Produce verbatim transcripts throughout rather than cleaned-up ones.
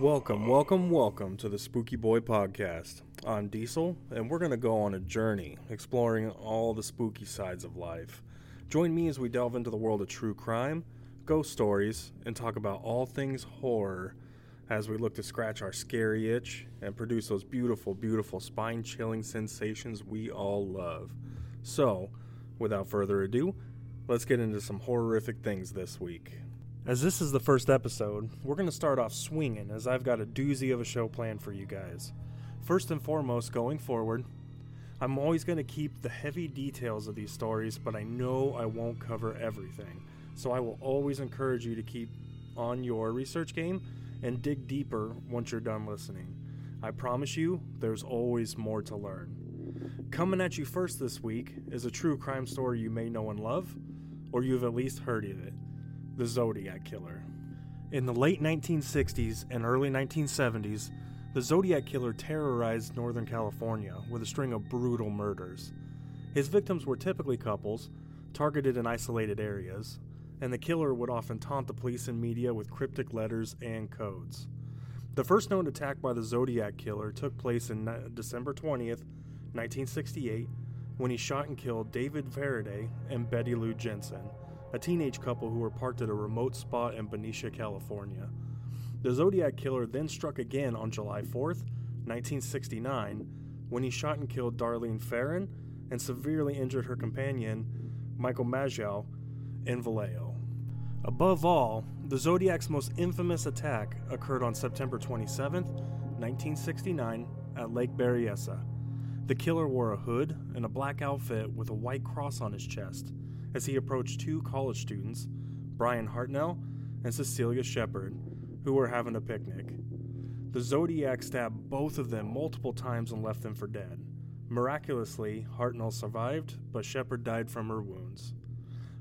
Welcome, welcome, welcome to the Spooky Boy Podcast. I'm Diesel, and we're going to go on a journey exploring all the spooky sides of life. Join me as we delve into the world of true crime, ghost stories, and talk about all things horror as we look to scratch our scary itch and produce those beautiful, beautiful spine-chilling sensations we all love. So, without further ado, let's get into some horrific things this week. As this is the first episode, we're going to start off swinging as I've got a doozy of a show planned for you guys. First and foremost, going forward, I'm always going to keep the heavy details of these stories, but I know I won't cover everything. So I will always encourage you to keep on your research game and dig deeper once you're done listening. I promise you, there's always more to learn. Coming at you first this week is a true crime story you may know and love, or you've at least heard of it. The Zodiac Killer. In the late nineteen sixties and early nineteen seventies, the Zodiac Killer terrorized Northern California with a string of brutal murders. His victims were typically couples, targeted in isolated areas, and the killer would often taunt the police and media with cryptic letters and codes. The first known attack by the Zodiac Killer took place on December twentieth, nineteen sixty-eight, when he shot and killed David Faraday and Betty Lou Jensen, a teenage couple who were parked at a remote spot in Benicia, California. The Zodiac Killer then struck again on July fourth, nineteen sixty-nine, when he shot and killed Darlene Ferrin and severely injured her companion, Michael Maggio, in Vallejo. Above all, the Zodiac's most infamous attack occurred on September twenty-seventh, nineteen sixty-nine, at Lake Berryessa. The killer wore a hood and a black outfit with a white cross on his chest as he approached two college students, Brian Hartnell and Cecilia Shepard, who were having a picnic. The Zodiac stabbed both of them multiple times and left them for dead. Miraculously, Hartnell survived, but Shepard died from her wounds.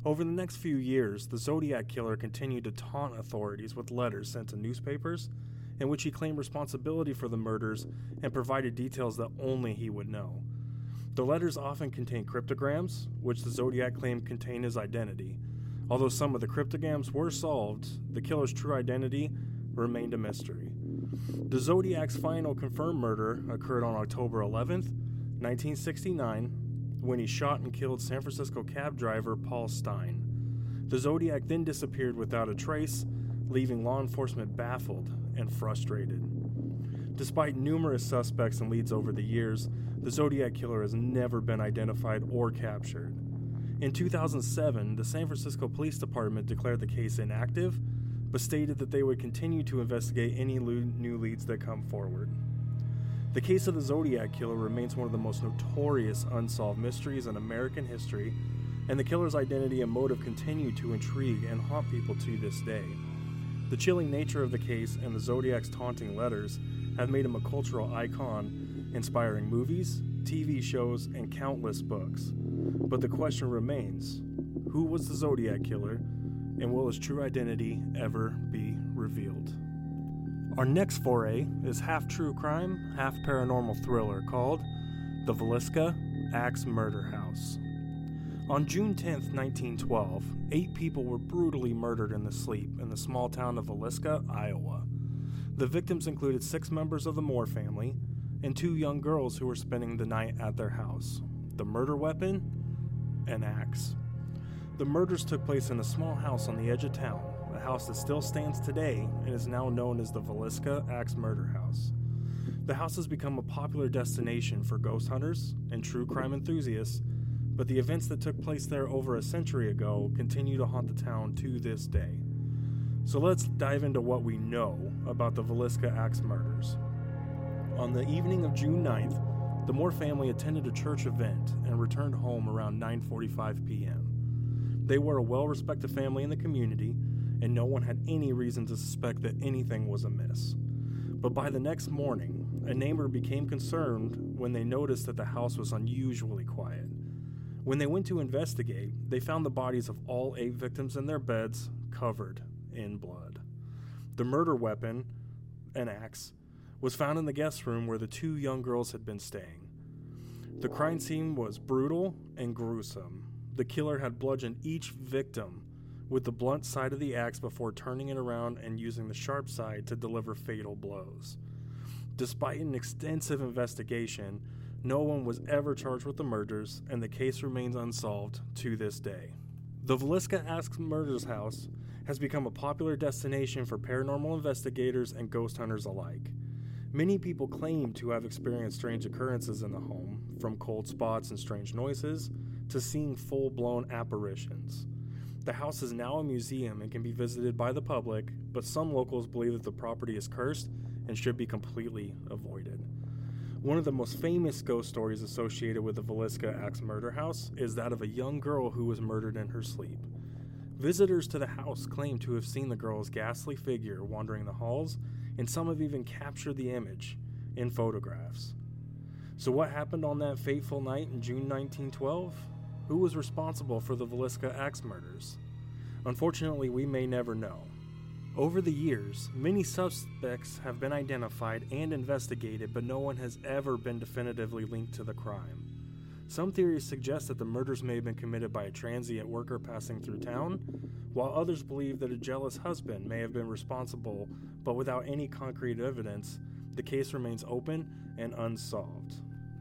Over the next few years, the Zodiac Killer continued to taunt authorities with letters sent to newspapers in which he claimed responsibility for the murders and provided details that only he would know. The letters often contained cryptograms, which the Zodiac claimed contained his identity. Although some of the cryptograms were solved, the killer's true identity remained a mystery. The Zodiac's final confirmed murder occurred on October eleventh, nineteen sixty-nine, when he shot and killed San Francisco cab driver Paul Stein. The Zodiac then disappeared without a trace, leaving law enforcement baffled and frustrated. Despite numerous suspects and leads over the years, the Zodiac Killer has never been identified or captured. In two thousand seven, the San Francisco Police Department declared the case inactive, but stated that they would continue to investigate any new leads that come forward. The case of the Zodiac Killer remains one of the most notorious unsolved mysteries in American history, and the killer's identity and motive continue to intrigue and haunt people to this day. The chilling nature of the case and the Zodiac's taunting letters have made him a cultural icon, inspiring movies, T V shows, and countless books. But the question remains, who was the Zodiac Killer, and will his true identity ever be revealed? Our next foray is half true crime, half paranormal thriller called The Villisca Axe Murder House. On June tenth, nineteen twelve, eight people were brutally murdered in the sleep in the small town of Villisca, Iowa. The victims included six members of the Moore family and two young girls who were spending the night at their house. The murder weapon? An axe. The murders took place in a small house on the edge of town, a house that still stands today and is now known as the Villisca Axe Murder House. The house has become a popular destination for ghost hunters and true crime enthusiasts, but the events that took place there over a century ago continue to haunt the town to this day. So let's dive into what we know about the Villisca Axe murders. On the evening of June ninth, the Moore family attended a church event and returned home around nine forty-five p.m. They were a well-respected family in the community, and no one had any reason to suspect that anything was amiss. But by the next morning, a neighbor became concerned when they noticed that the house was unusually quiet. When they went to investigate, they found the bodies of all eight victims in their beds, covered in blood. The murder weapon, an axe, was found in the guest room where the two young girls had been staying. The crime scene was brutal and gruesome. The killer had bludgeoned each victim with the blunt side of the axe before turning it around and using the sharp side to deliver fatal blows. Despite an extensive investigation, no one was ever charged with the murders, and the case remains unsolved to this day. The Villisca Axe Murder House has become a popular destination for paranormal investigators and ghost hunters alike. Many people claim to have experienced strange occurrences in the home, from cold spots and strange noises to seeing full-blown apparitions. The house is now a museum and can be visited by the public, but some locals believe that the property is cursed and should be completely avoided. One of the most famous ghost stories associated with the Villisca Axe Murder House is that of a young girl who was murdered in her sleep. Visitors to the house claim to have seen the girl's ghastly figure wandering the halls, and some have even captured the image in photographs. So what happened on that fateful night in June nineteen twelve? Who was responsible for the Villisca Axe murders? Unfortunately, we may never know. Over the years, many suspects have been identified and investigated, but no one has ever been definitively linked to the crime. Some theories suggest that the murders may have been committed by a transient worker passing through town, while others believe that a jealous husband may have been responsible, but without any concrete evidence, the case remains open and unsolved.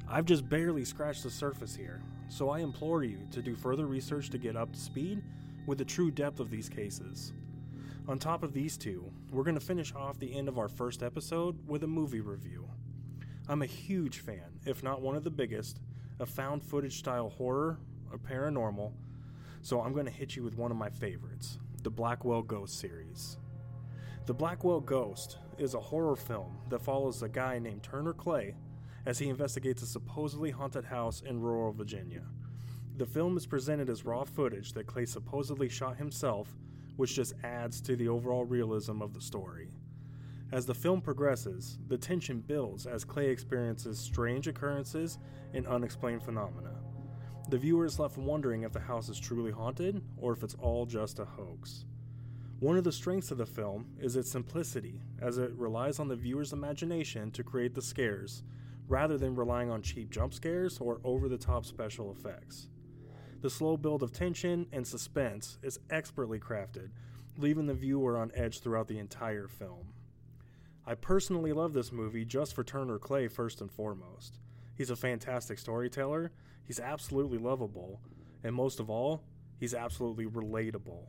I've just barely scratched the surface here, so I implore you to do further research to get up to speed with the true depth of these cases. On top of these two, we're going to finish off the end of our first episode with a movie review. I'm a huge fan, if not one of the biggest, of found footage style horror or paranormal, so I'm going to hit you with one of my favorites, the Blackwell Ghost series. The Blackwell Ghost is a horror film that follows a guy named Turner Clay as he investigates a supposedly haunted house in rural Virginia. The film is presented as raw footage that Clay supposedly shot himself, which just adds to the overall realism of the story. As the film progresses, the tension builds as Clay experiences strange occurrences and unexplained phenomena. The viewer is left wondering if the house is truly haunted or if it's all just a hoax. One of the strengths of the film is its simplicity, as it relies on the viewer's imagination to create the scares, rather than relying on cheap jump scares or over-the-top special effects. The slow build of tension and suspense is expertly crafted, leaving the viewer on edge throughout the entire film. I personally love this movie just for Turner Clay first and foremost. He's a fantastic storyteller, he's absolutely lovable, and most of all, he's absolutely relatable.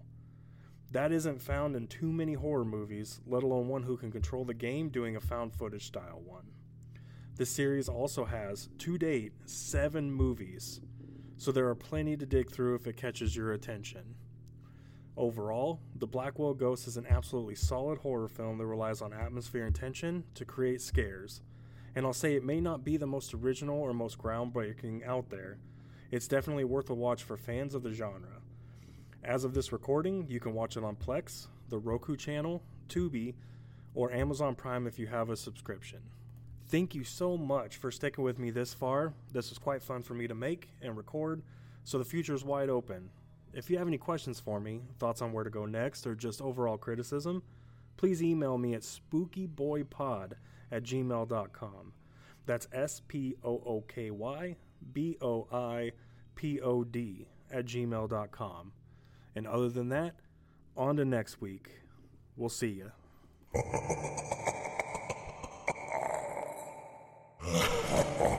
That isn't found in too many horror movies, let alone one who can control the game doing a found footage style one. The series also has, to date, seven movies, so there are plenty to dig through if it catches your attention. Overall, The Blackwell Ghost is an absolutely solid horror film that relies on atmosphere and tension to create scares, and I'll say it may not be the most original or most groundbreaking out there. It's definitely worth a watch for fans of the genre. As of this recording, you can watch it on Plex, the Roku channel, Tubi, or Amazon Prime if you have a subscription. Thank you so much for sticking with me this far. This was quite fun for me to make and record, so the future is wide open. If you have any questions for me, thoughts on where to go next, or just overall criticism, please email me at spookyboypod at gmail dot com. That's S P O O K Y B O I P O D at gmail dot com. And other than that, on to next week. We'll see ya.